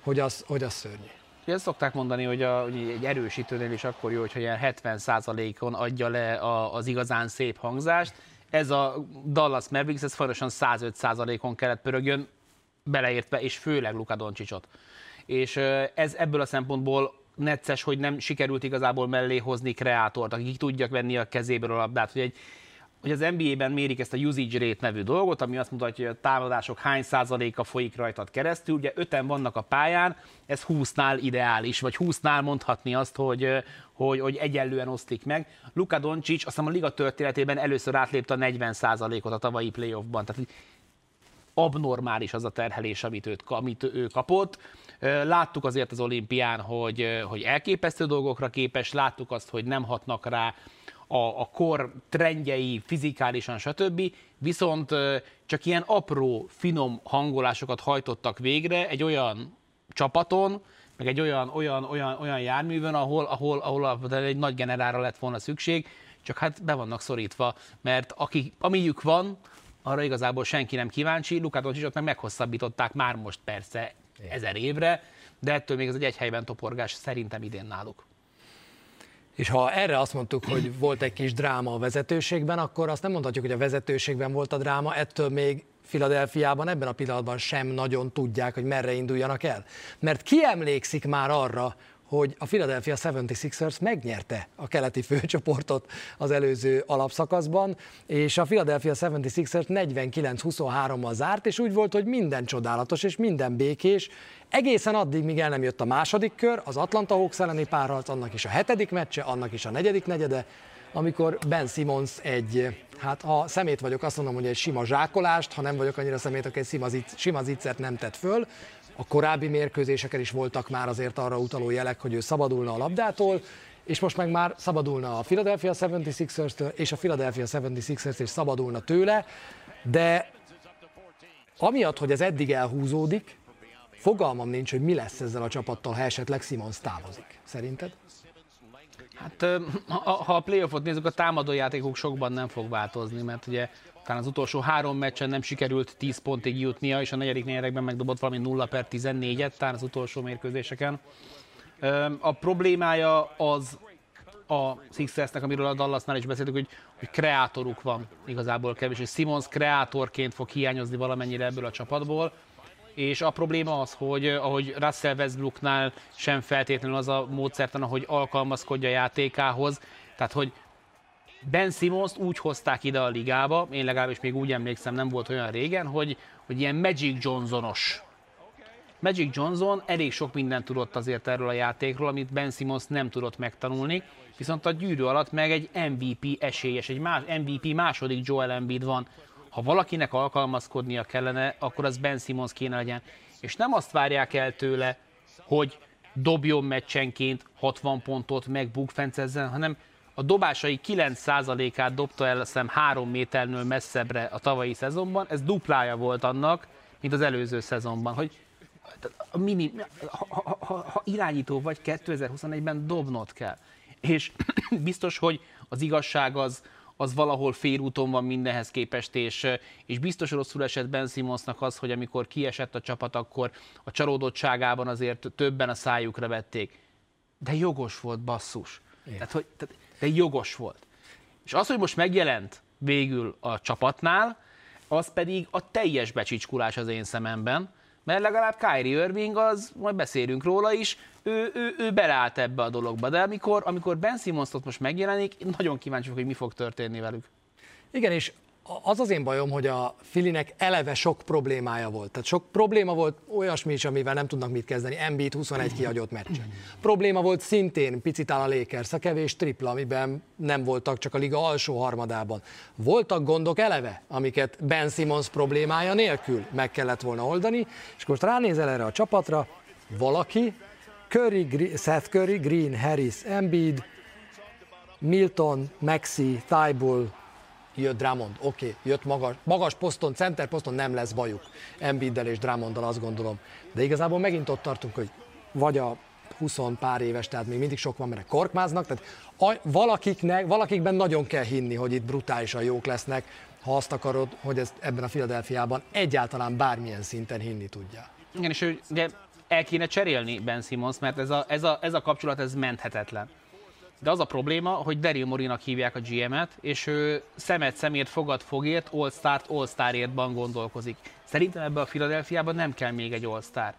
hogy az szörnyű. Ezt szokták mondani, hogy egy erősítőnél is akkor jó, hogyha ilyen 70%-on adja le az igazán szép hangzást. Ez a Dallas Mavericks, ez folyamatosan 105%-on kellett pörögjön, beleértve, és főleg Luka Doncsicsot. És ez ebből a szempontból necces, hogy nem sikerült igazából mellé hozni kreátort, akik tudják venni a kezéből a labdát, hogy az NBA-ben mérik ezt a usage rate nevű dolgot, ami azt mutatja, hogy a támadások hány százaléka folyik rajtad keresztül, ugye 5-en vannak a pályán, ez 20-nál ideális, vagy 20-nál mondhatni azt, hogy egyenlően osztik meg. Luka Doncic aztán a liga történetében először átlépte a 40%-ot a tavalyi playoffban, tehát abnormális az a terhelés, amit ő kapott. Láttuk azért az olimpián, hogy elképesztő dolgokra képes, láttuk azt, hogy nem hatnak rá a kor trendjei fizikálisan, stb. Viszont csak ilyen apró, finom hangolásokat hajtottak végre egy olyan csapaton, meg egy olyan járművön, ahol egy nagy generálra lett volna szükség, csak hát be vannak szorítva, mert amilyük van, arra igazából senki nem kíváncsi. Luka Doncsicsot meg meghosszabbították már most persze 1000 évre, de ettől még ez egy helyben toporgás szerintem idén náluk. És ha erre azt mondtuk, hogy volt egy kis dráma a vezetőségben, akkor azt nem mondhatjuk, hogy a vezetőségben volt a dráma, ettől még Philadelphiában ebben a pillanatban sem nagyon tudják, hogy merre induljanak el. Mert ki emlékszik már arra, hogy a Philadelphia 76ers megnyerte a keleti főcsoportot az előző alapszakaszban, és a Philadelphia 76ers 49-23-mal zárt, és úgy volt, hogy minden csodálatos és minden békés, egészen addig, míg el nem jött a második kör, az Atlanta Hawks elleni párharc, annak is a 7. meccse, annak is a 4. negyede, amikor Ben Simmons egy, hát ha szemét vagyok, azt mondom, hogy egy sima zsákolást, ha nem vagyok annyira szemét, akkor egy sima ziccert nem tett föl. A korábbi mérkőzéseken is voltak már azért arra utaló jelek, hogy ő szabadulna a labdától, és most meg már szabadulna a Philadelphia 76ers-től, és a Philadelphia 76ers is szabadulna tőle, de amiatt, hogy ez eddig elhúzódik, fogalmam nincs, hogy mi lesz ezzel a csapattal, ha esetleg Simmons távozik. Szerinted? Hát ha a playoffot nézzük, a támadójátékok sokban nem fog változni, mert ugye talán az utolsó 3 meccsen nem sikerült 10 pontig jutnia, és a 4. negyedben megdobott valami 0-14-et, talán az utolsó mérkőzéseken. A problémája az a Sixersnek, amiről a Dallasnál is beszéltük, hogy kreátoruk van igazából kevés, és Simmons kreátorként fog hiányozni valamennyire ebből a csapatból. És a probléma az, hogy ahogy Russell Westbrooknál sem feltétlenül az a módszertan, ahogy alkalmazkodja a játékához, tehát hogy Ben Simmonst úgy hozták ide a ligába, én legalábbis még úgy emlékszem, nem volt olyan régen, hogy ilyen Magic Johnson-os. Magic Johnson elég sok mindent tudott azért erről a játékról, amit Ben Simmons nem tudott megtanulni, viszont a gyűrű alatt meg egy MVP esélyes, egy MVP második Joel Embiid van. Ha valakinek alkalmazkodnia kellene, akkor az Ben Simmons kéne legyen. És nem azt várják el tőle, hogy dobjon meccsenként 60 pontot, meg bukfencezzen, hanem a dobásai 9%-át dobta el, hiszem, 3 méternél messzebbre a tavalyi szezonban, ez duplája volt annak, mint az előző szezonban. Hogy ha irányító vagy, 2021-ben dobnod kell. És biztos, hogy az igazság az valahol félúton van mindenhez képest, és biztos rosszul esett Ben Simmonsnak az, hogy amikor kiesett a csapat, akkor a csalódottságában azért többen a szájukra vették. De jogos volt, basszus. De jogos volt. És az, hogy most megjelent végül a csapatnál, az pedig a teljes becsicskulás az én szememben, mert legalább Kyrie Irving, az, majd beszélünk róla is, ő beleállt ebbe a dologba, de amikor Ben Simmons-ot most megjelenik, én nagyon kíváncsi vagyok, hogy mi fog történni velük. Igen, és az az én bajom, hogy a Phillynek eleve sok problémája volt. Tehát sok probléma volt olyasmi is, amivel nem tudnak mit kezdeni. Embiid 21 kihagyott meccse. Probléma volt szintén picit áll a Lakers, a kevés tripla, amiben nem voltak, csak a liga alsó harmadában. Voltak gondok eleve, amiket Ben Simmons problémája nélkül meg kellett volna oldani, és most ránézel erre a csapatra, valaki, Steph Curry, Green, Harris, Embiid, Milton, Maxi, Thybulle, jött Drummond, oké, jött magas poszton, center poszton, nem lesz bajuk. Embiiddel és Drummonddal, azt gondolom. De igazából megint ott tartunk, hogy vagy a 20 pár éves, tehát még mindig sok van, mert korkmáznak, tehát valakikben nagyon kell hinni, hogy itt brutálisan jók lesznek, ha azt akarod, hogy ezt ebben a Philadelphiában egyáltalán bármilyen szinten hinni tudja. Igen, és ugye el kéne cserélni Ben Simmons, mert ez a kapcsolat ez menthetetlen. De az a probléma, hogy Daryl Moreynak hívják a GM-et, és ő szemet szemért, fogad fogért, all-start all-starértban gondolkozik. Szerintem ebbe a Philadelphiában nem kell még egy all-star.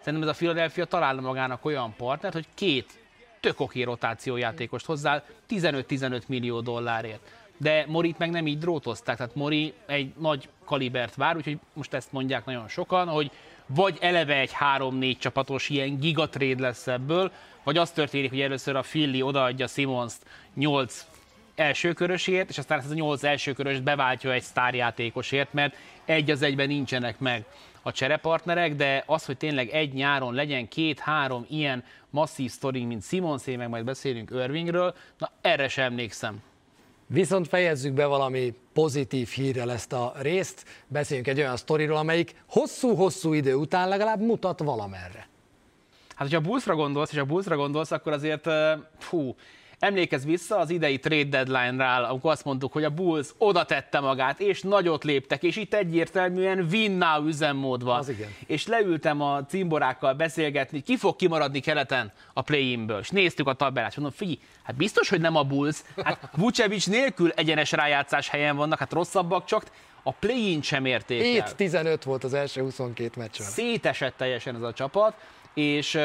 Szerintem ez a Philadelphia találna magának olyan partnert, hogy két tök oké rotációjátékost hozzá 15-15 millió dollárért. De Moreyt meg nem így drótozták, tehát Morey egy nagy kalibert vár, úgyhogy most ezt mondják nagyon sokan, hogy vagy eleve egy 3-4 csapatos ilyen gigatréd lesz ebből, vagy az történik, hogy először a Philly odaadja Simmonst 8 elsőkörösért, és aztán ezt a 8 elsőköröst beváltja egy sztárjátékosért, mert egy az egyben nincsenek meg a cserepartnerek, de az, hogy tényleg egy nyáron legyen 2-3 ilyen masszív sztori, mint Simmons, meg majd beszélünk Irvingről, na erre sem emlékszem. Viszont fejezzük be valami pozitív hírrel ezt a részt, beszéljünk egy olyan sztoriról, amelyik hosszú-hosszú idő után legalább mutat valamerre. Hát, hogyha a Bullsra gondolsz, és a Bullsra gondolsz, akkor azért, emlékezz vissza az idei trade deadline-rá, amikor azt mondtuk, hogy a Bulls oda tette magát, és nagyot léptek, és itt egyértelműen win now üzemmód van. És leültem a cimborákkal beszélgetni, ki fog kimaradni keleten a play-inből, és néztük a tabellát, mondom, figyelj, hát biztos, hogy nem a Bulls, hát Vucevic nélkül egyenes rájátszás helyen vannak, hát rosszabbak csak, a play-in sem érték el. 7-15 volt az első 22 meccsen. Szétesett teljesen ez a csapat, és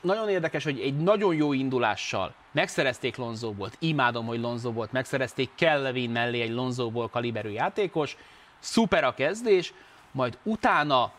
nagyon érdekes, hogy egy nagyon jó indulással megszerezték Lonzo Ballt, imádom, hogy Lonzo Ballt megszerezték, kell Levine mellé egy Lonzo Ball kaliberű játékos, szuper a kezdés, majd utána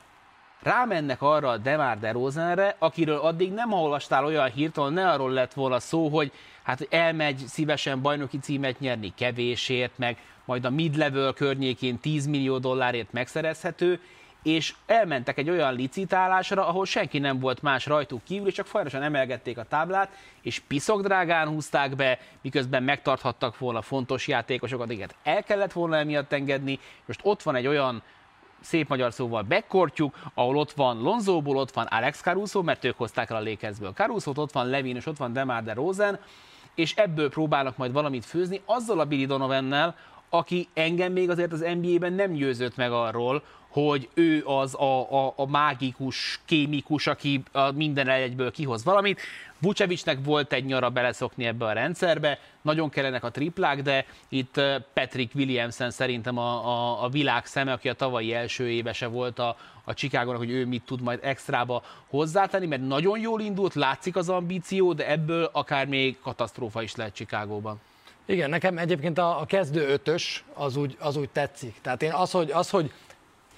rámennek arra a DeMar DeRozanre, akiről addig nem olvastál olyan hírt, ahol ne arról lett volna szó, hogy hát elmegy szívesen bajnoki címet nyerni kevésért, meg majd a mid-level környékén 10 millió dollárért megszerezhető, és elmentek egy olyan licitálásra, ahol senki nem volt más rajtuk kívül, és csak folyamatosan emelgették a táblát, és piszokdrágán húzták be, miközben megtarthattak volna fontos játékosokat, igen, el kellett volna emiatt engedni. Most ott van egy olyan, szép magyar szóval, backcourtjuk, ahol ott van Lonzo Ball, ott van Alex Caruso, mert ők hozták el a Lakersből Caruso-t, ott van Levine, és ott van DeMar DeRozan, és ebből próbálnak majd valamit főzni azzal a Billy Donovannel, aki engem még azért az NBA-ben nem győzött meg arról, hogy ő az a mágikus, kémikus, aki minden egyből kihoz valamit. Vucevicnek volt egy nyara beleszokni ebbe a rendszerbe, nagyon kellenek a triplák, de itt Patrick Williamson szerintem a világ szeme, aki a tavalyi első évese volt a Chicagónak, hogy ő mit tud majd extrába hozzátenni, mert nagyon jól indult, látszik az ambíció, de ebből akár még katasztrófa is lehet Chicagóban. Igen, nekem egyébként a kezdő ötös az úgy tetszik. Tehát én az, hogy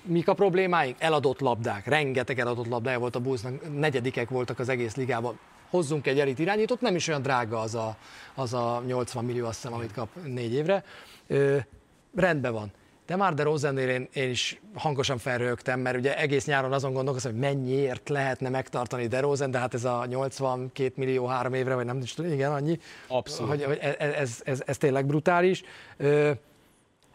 mik a problémáink? Eladott labdák. Rengeteg eladott labdája volt a Bullsnak, negyedikek voltak az egész ligában. Hozzunk egy elit irányítót, nem is olyan drága az a 80 millió, azt hiszem, amit kap 4 évre. Rendben van. De már DeRozannél én is hangosan felröhögtem, mert ugye egész nyáron azon gondolkoztam, hogy mennyiért lehetne megtartani DeRozan, de hát ez a 82 millió 3 évre, vagy nem tudom, igen, annyi. Abszolút. Hogy ez tényleg brutális.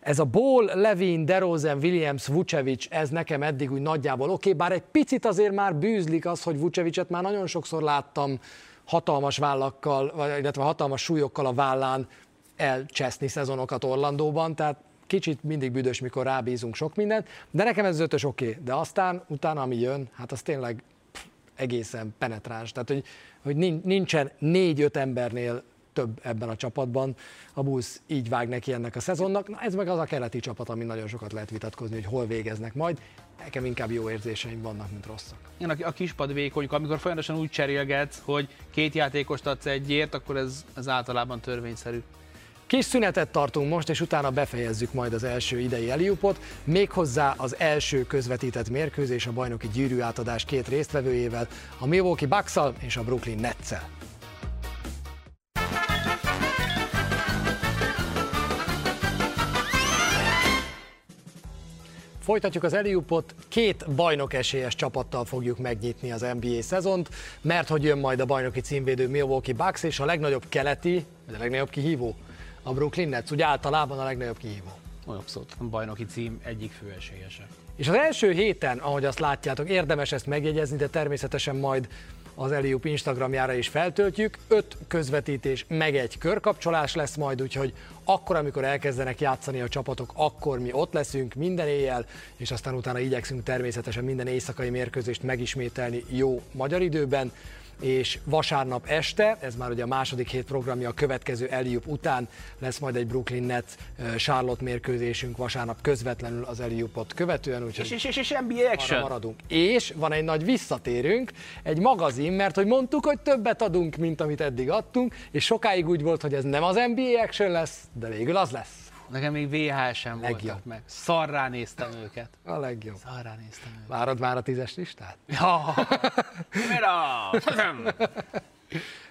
Ez a Ball, Levin, DeRozan, Williams, Vucevic, ez nekem eddig úgy nagyjából oké, bár egy picit azért már bűzlik az, hogy Vucevicet már nagyon sokszor láttam hatalmas vállakkal, illetve hatalmas súlyokkal a vállán elcseszni szezonokat Orlandóban, tehát kicsit mindig büdös, mikor rábízunk sok mindent, de nekem ez az ötös oké, de aztán utána, ami jön, hát az tényleg egészen penetráns, tehát hogy nincsen 4-5 embernél több ebben a csapatban, a Bulls így vág neki ennek a szezonnak. Na, ez meg az a keleti csapat, ami nagyon sokat lehet vitatkozni, hogy hol végeznek majd. Nekem inkább jó érzéseim vannak, mint rosszak. A kispad vékonyok, amikor folyamatosan úgy cserélgetsz, hogy 2 játékost adsz egyért, akkor ez általában törvényszerű. Kis szünetet tartunk most, és utána befejezzük majd az első idei Eliupot, méghozzá az első közvetített mérkőzés a bajnoki gyűrűátadás 2 résztvevőjével, a Milwaukee Bucks-szal és a Brooklyn Nets-szel. Folytatjuk az Eliupot, 2 bajnok esélyes csapattal fogjuk megnyitni az NBA szezont, mert hogy jön majd a bajnoki címvédő Milwaukee Bucks és a legnagyobb keleti, vagy a legnagyobb kihívó, a Brooklyn Nets, ugye általában a legnagyobb kihívó. Abszolút, a bajnoki cím egyik fő esélyese. És az első héten, ahogy azt látjátok, érdemes ezt megjegyezni, de természetesen majd az Eliup Instagramjára is feltöltjük. 5 közvetítés, meg egy körkapcsolás lesz majd, úgyhogy akkor, amikor elkezdenek játszani a csapatok, akkor mi ott leszünk minden éjjel, és aztán utána igyekszünk természetesen minden éjszakai mérkőzést megismételni jó magyar időben, és vasárnap este, ez már ugye a második hét programja, a következő Eliup után lesz majd egy Brooklyn Nets-Charlotte mérkőzésünk vasárnap közvetlenül az Eliupot követően, úgyhogy és NBA action. Maradunk. És van egy nagy visszatérünk, egy magazin, mert hogy mondtuk, hogy többet adunk, mint amit eddig adtunk, és sokáig úgy volt, hogy ez nem az NBA action lesz, de végül az lesz. Nekem még VHS-en voltak meg. Szarrá néztem őket. A legjobb. Szarrá néztem őket. Várod már a 10-es listát? Ja!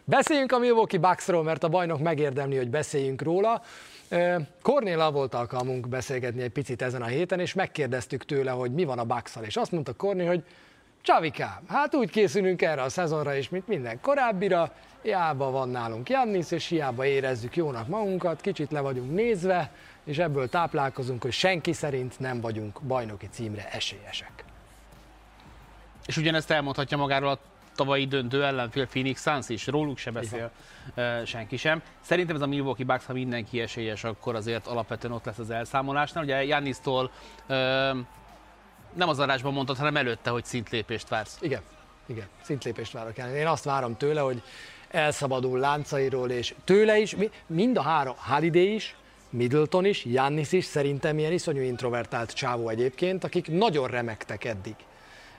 Beszéljünk a Milwaukee Bucksról, mert a bajnok megérdemli, hogy beszéljünk róla. Kornéllal volt alkalmunk beszélgetni egy picit ezen a héten, és megkérdeztük tőle, hogy mi van a Buckszal, és azt mondta Kornél, hogy Csavikám, hát úgy készülünk erre a szezonra is, mint minden korábbira, hiába van nálunk Jannis, és hiába érezzük jónak magunkat, kicsit le vagyunk nézve, és ebből táplálkozunk, hogy senki szerint nem vagyunk bajnoki címre esélyesek. És ugyanezt elmondhatja magáról a tavalyi döntő ellenfél, Phoenix Suns is, róluk se beszél senki sem. Szerintem ez a Milwaukee Bucks, ha mindenki esélyes, akkor azért alapvetően ott lesz az elszámolásnál. Ugye Jannisztól nem az adásban mondtad, hanem előtte, hogy szintlépést vársz. Igen, szintlépést várok el. Én azt várom tőle, hogy elszabadul láncairól, és tőle is, mind a 3, Holiday is, Middleton is, Giannis is, szerintem ilyen iszonyú introvertált csávó egyébként, akik nagyon remektek eddig.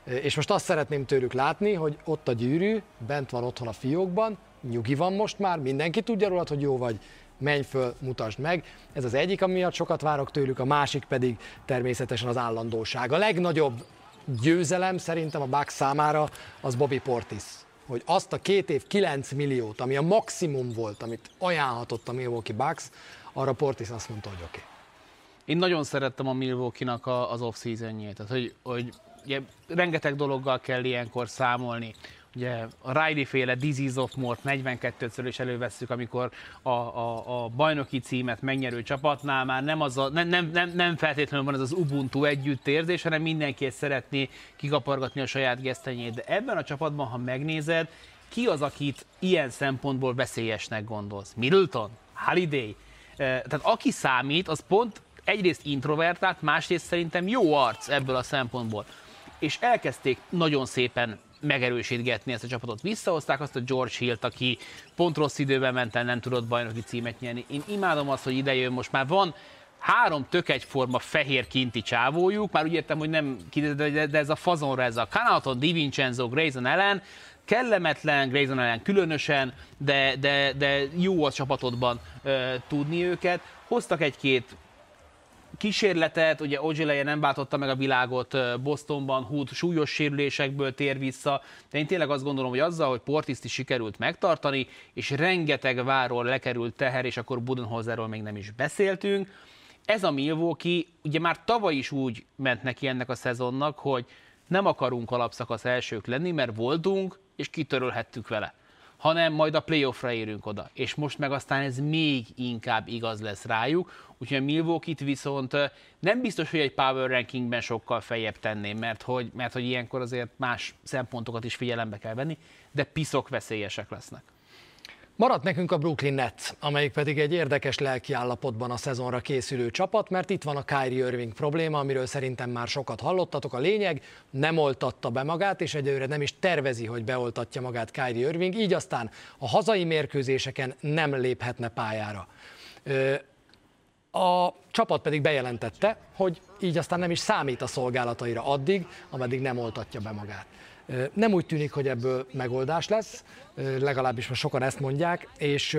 És most azt szeretném tőlük látni, hogy ott a gyűrű, bent van otthon a fiókban, nyugi van most már, mindenki tudja rólad, hogy jó vagy. Menj föl, mutasd meg. Ez az egyik, amiatt sokat várok tőlük, a másik pedig természetesen az állandóság. A legnagyobb győzelem szerintem a Bucks számára az Bobby Portis. Hogy azt a 2 év 9 milliót, ami a maximum volt, amit ajánlhatott a Milwaukee Bucks, arra Portis azt mondta, hogy oké. Én nagyon szerettem a Milwaukee-nak az off-seasonjét, tehát hogy ugye, rengeteg dologgal kell ilyenkor számolni. Ugye a Riley-féle Disease of Mort 42-ször is elővesszük, amikor a bajnoki címet megnyerő csapatnál már nem, nem feltétlenül van ez az Ubuntu együttérzés, hanem mindenki szeretné kikapargatni a saját gesztenyét. De ebben a csapatban, ha megnézed, ki az, akit ilyen szempontból veszélyesnek gondolsz? Middleton? Holiday? Tehát aki számít, az pont egyrészt introvertált, másrészt szerintem jó arc ebből a szempontból. És elkezdték nagyon szépen megerősítgetni ezt a csapatot. Visszahozták azt a George Hill-t, aki pont rossz időben ment el, nem tudott bajnoki címet nyerni. Én imádom azt, hogy idejön, most már van 3 tök egyforma fehér kinti csávójuk, már úgy értem, hogy nem, de ez a fazonra, ez a Connaughton, DiVincenzo, Grayson Allen, kellemetlen, Grayson Allen különösen, de jó a csapatodban tudni őket. Hoztak egy-két kísérletet, ugye Ogilvie nem váltotta meg a világot Bostonban, Hood súlyos sérülésekből tér vissza, de én tényleg azt gondolom, hogy azzal, hogy Portiszt is sikerült megtartani, és rengeteg váról lekerült teher, és akkor Budenholzerről még nem is beszéltünk. Ez a Milwaukee, ugye már tavaly is úgy ment neki ennek a szezonnak, hogy nem akarunk alapszakasz elsők lenni, mert voltunk, és kitörölhettük vele, hanem majd a playoffra érünk oda. És most meg aztán ez még inkább igaz lesz rájuk, úgyhogy a Milwaukee-t viszont nem biztos, hogy egy power rankingben sokkal feljebb tenném, mert hogy ilyenkor azért más szempontokat is figyelembe kell venni, de piszok veszélyesek lesznek. Maradt nekünk a Brooklyn Nets, amelyik pedig egy érdekes lelkiállapotban a szezonra készülő csapat, mert itt van a Kyrie Irving probléma, amiről szerintem már sokat hallottatok. A lényeg, nem oltatta be magát, és egyelőre nem is tervezi, hogy beoltatja magát Kyrie Irving, így aztán a hazai mérkőzéseken nem léphetne pályára. A csapat pedig bejelentette, hogy így aztán nem is számít a szolgálataira addig, ameddig nem oltatja be magát. Nem úgy tűnik, hogy ebből megoldás lesz, legalábbis most sokan ezt mondják, és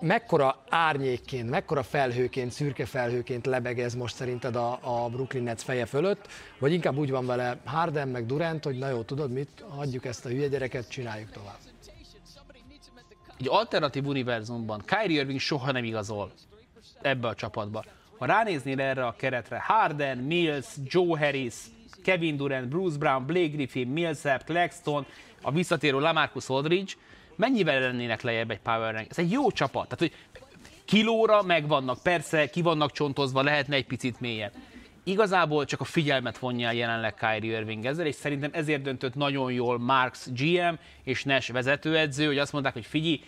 mekkora árnyékként, mekkora felhőként, szürke felhőként lebeg ez most szerinted a Brooklyn Nets feje fölött, vagy inkább úgy van vele Harden meg Durant, hogy na jó, tudod mit, hagyjuk ezt a hülye gyereket, csináljuk tovább. Egy alternatív univerzumban Kyrie Irving soha nem igazol ebbe a csapatba. Ha ránéznél erre a keretre, Harden, Mills, Joe Harris, Kevin Durant, Bruce Brown, Blake Griffin, Millsap, Claxton, a visszatérő LaMarcus Aldridge, mennyivel lennének lejjebb egy power rank? Ez egy jó csapat, tehát hogy kilóra megvannak, persze ki vannak csontozva, lehetne egy picit mélyen. Igazából csak a figyelmet vonja jelenleg Kyrie Irving ezzel, és szerintem ezért döntött nagyon jól Marks GM és Nash vezetőedző, hogy azt mondták, hogy figyelj,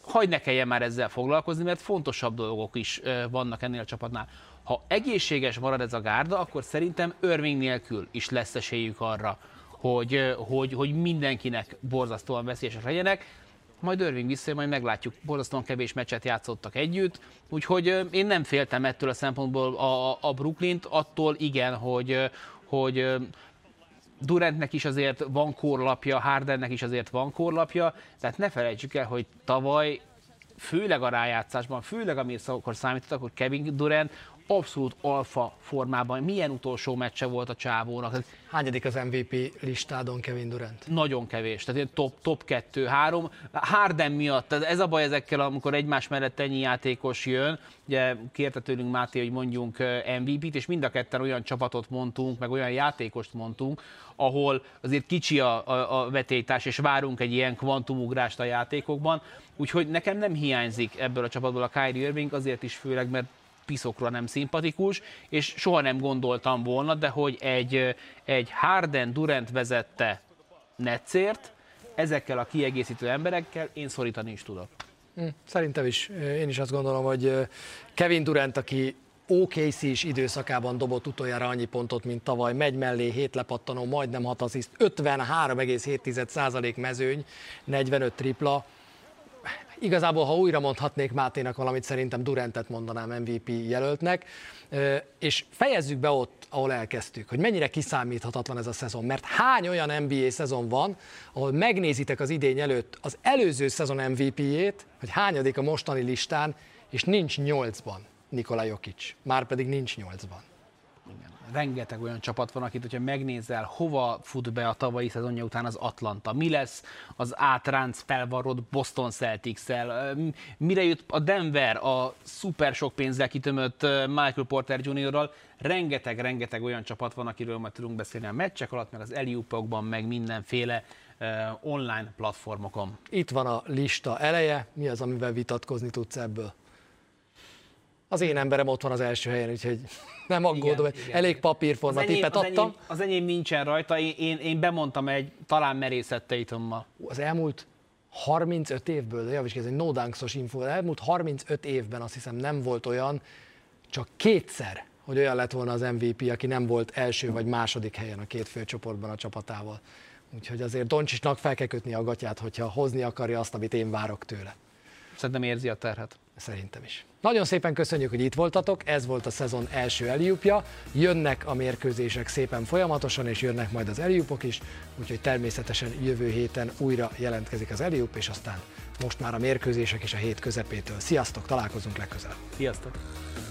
hagyd ne kelljen már ezzel foglalkozni, mert fontosabb dolgok is vannak ennél a csapatnál. Ha egészséges marad ez a gárda, akkor szerintem Irving nélkül is lesz esélyük arra, hogy mindenkinek borzasztóan veszélyesek legyenek. Majd Irving visszajön, majd meglátjuk, borzasztóan kevés meccset játszottak együtt. Úgyhogy én nem féltem ettől a szempontból a Brooklynt, attól igen, hogy Durantnek is azért van kórlapja, Hardennek is azért van kórlapja, tehát ne felejtsük el, hogy tavaly, főleg a rájátszásban, főleg amire akkor számítottak, hogy Kevin Durant abszolút alfa formában. Milyen utolsó meccse volt a csávónak? Hányadik az MVP listádon Kevin Durant? Nagyon kevés, tehát ilyen top 2-3. Harden miatt, tehát ez a baj ezekkel, amikor egymás mellett ennyi játékos jön. Ugye kérte tőlünk Máté, hogy mondjunk MVP-t, és mind a ketten olyan csapatot mondtunk, meg olyan játékost mondtunk, ahol azért kicsi a vetélytárs, és várunk egy ilyen kvantumugrást a játékokban. Úgyhogy nekem nem hiányzik ebből a csapatból a Kyrie Irving, azért is főleg, mert piszokra nem szimpatikus, és soha nem gondoltam volna, de hogy egy Harden Durant vezette Netsért, ezekkel a kiegészítő emberekkel én szorítani is tudok. Szerintem is. Én is azt gondolom, hogy Kevin Durant, aki OKC is időszakában dobott utoljára annyi pontot, mint tavaly, megy mellé, 7 lepattanó, majdnem 6 assziszt, 53,7% mezőny, 45 tripla. Igazából, ha újra mondhatnék Máténak valamit, szerintem Durantet mondanám MVP jelöltnek, és fejezzük be ott, ahol elkezdtük, hogy mennyire kiszámíthatatlan ez a szezon, mert hány olyan NBA szezon van, ahol megnézitek az idény előtt az előző szezon MVP-jét, hogy hányadik a mostani listán, és nincs 8-ban Nikola Jokic, már pedig nincs 8-ban. Rengeteg olyan csapat van, akit, hogyha megnézel, hova fut be a tavalyi szezonja után az Atlanta, mi lesz az átránc felvarrott Boston Celtics-szel, mire jött a Denver a szuper sok pénzzel kitömött Michael Porter Jr.-ral, rengeteg olyan csapat van, akiről majd tudunk beszélni a meccsek alatt, meg az alley-oopokban, meg mindenféle online platformokon. Itt van a lista eleje, mi az, amivel vitatkozni tudsz ebből? Az én emberem ott van az első helyen, úgyhogy nem aggódom, elég papírforma tippet adtam. Az enyém nincsen rajta, én bemondtam egy talán merészetteitommal. Az elmúlt 35 évből, de javíts ki, ez egy no-dunk-szos info, elmúlt 35 évben azt hiszem nem volt olyan, csak kétszer, hogy olyan lett volna az MVP, aki nem volt első vagy második helyen a két főcsoportban a csapatával. Úgyhogy azért Doncsicsnak fel kell kötni a gatyát, hogyha hozni akarja azt, amit én várok tőle. Szerintem érzi a terhet. Szerintem is. Nagyon szépen köszönjük, hogy itt voltatok, ez volt a szezon első eliupja, jönnek a mérkőzések szépen folyamatosan, és jönnek majd az eliupok is, úgyhogy természetesen jövő héten újra jelentkezik az eliup, és aztán most már a mérkőzések is a hét közepétől. Sziasztok, találkozunk legközelebb. Sziasztok!